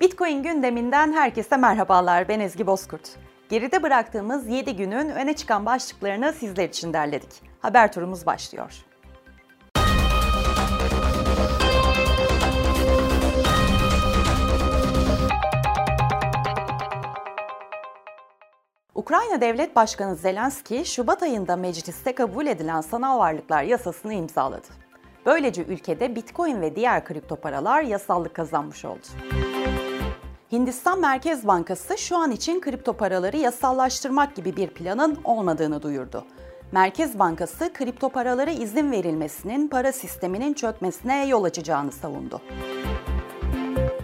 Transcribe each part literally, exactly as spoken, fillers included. Bitcoin gündeminden herkese merhabalar, ben Ezgi Bozkurt. Geride bıraktığımız yedi günün öne çıkan başlıklarını sizler için derledik. Haber turumuz başlıyor. Ukrayna Devlet Başkanı Zelenski, Şubat ayında mecliste kabul edilen Sanal Varlıklar Yasası'nı imzaladı. Böylece ülkede Bitcoin ve diğer kripto paralar yasallık kazanmış oldu. Hindistan Merkez Bankası şu an için kripto paraları yasallaştırmak gibi bir planın olmadığını duyurdu. Merkez Bankası kripto paralara izin verilmesinin para sisteminin çökmesine yol açacağını savundu.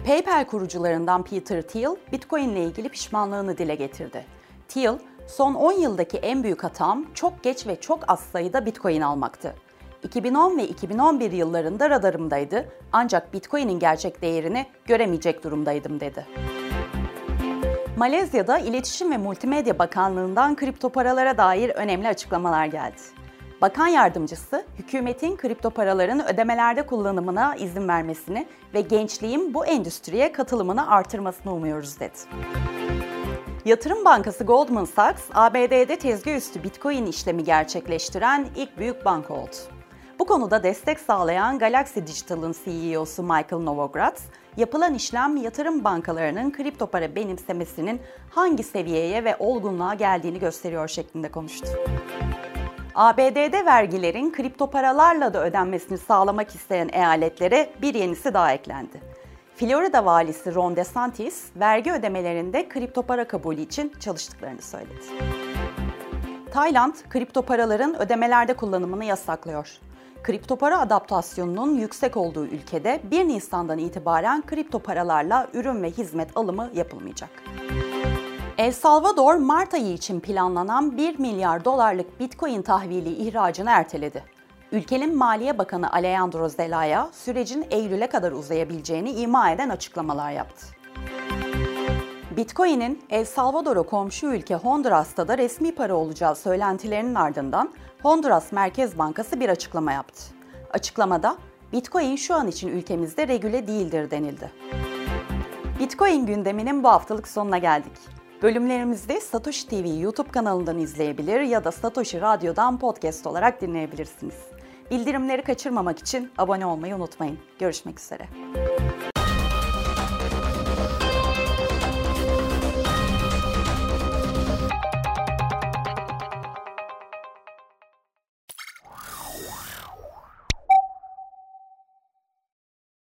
PayPal kurucularından Peter Thiel, Bitcoin ile ilgili pişmanlığını dile getirdi. Thiel, "Son on yıldaki en büyük hatam çok geç ve çok az sayıda Bitcoin almaktı. iki bin on ve iki bin on bir yıllarında radarımdaydı ancak Bitcoin'in gerçek değerini göremeyecek durumdaydım" dedi. Malezya'da İletişim ve Multimedya Bakanlığı'ndan kripto paralara dair önemli açıklamalar geldi. Bakan yardımcısı, hükümetin kripto paraların ödemelerde kullanımına izin vermesini ve gençliğin bu endüstriye katılımını artırmasını umuyoruz dedi. Yatırım Bankası Goldman Sachs, A B D'de tezgah üstü Bitcoin işlemi gerçekleştiren ilk büyük banka oldu. Bu konuda destek sağlayan Galaxy Digital'ın C E O'su Michael Novogratz, yapılan işlem yatırım bankalarının kripto para benimsemesinin hangi seviyeye ve olgunluğa geldiğini gösteriyor şeklinde konuştu. A B D'de vergilerin kripto paralarla da ödenmesini sağlamak isteyen eyaletlere bir yenisi daha eklendi. Florida valisi Ron DeSantis, vergi ödemelerinde kripto para kabulü için çalıştıklarını söyledi. Tayland, kripto paraların ödemelerde kullanımını yasaklıyor. Kripto para adaptasyonunun yüksek olduğu ülkede bir Nisan'dan itibaren kripto paralarla ürün ve hizmet alımı yapılmayacak. El Salvador, Mart ayı için planlanan bir milyar dolarlık Bitcoin tahvili ihracını erteledi. Ülkenin Maliye Bakanı Alejandro Zelaya, sürecin Eylül'e kadar uzayabileceğini ima eden açıklamalar yaptı. Bitcoin'in El Salvador'a komşu ülke Honduras'ta da resmi para olacağı söylentilerinin ardından Honduras Merkez Bankası bir açıklama yaptı. Açıklamada, "Bitcoin şu an için ülkemizde regüle değildir" denildi. Bitcoin gündeminin bu haftalık sonuna geldik. Bölümlerimizi Satoshi T V YouTube kanalından izleyebilir ya da Satoshi Radyo'dan podcast olarak dinleyebilirsiniz. Bildirimleri kaçırmamak için abone olmayı unutmayın. Görüşmek üzere.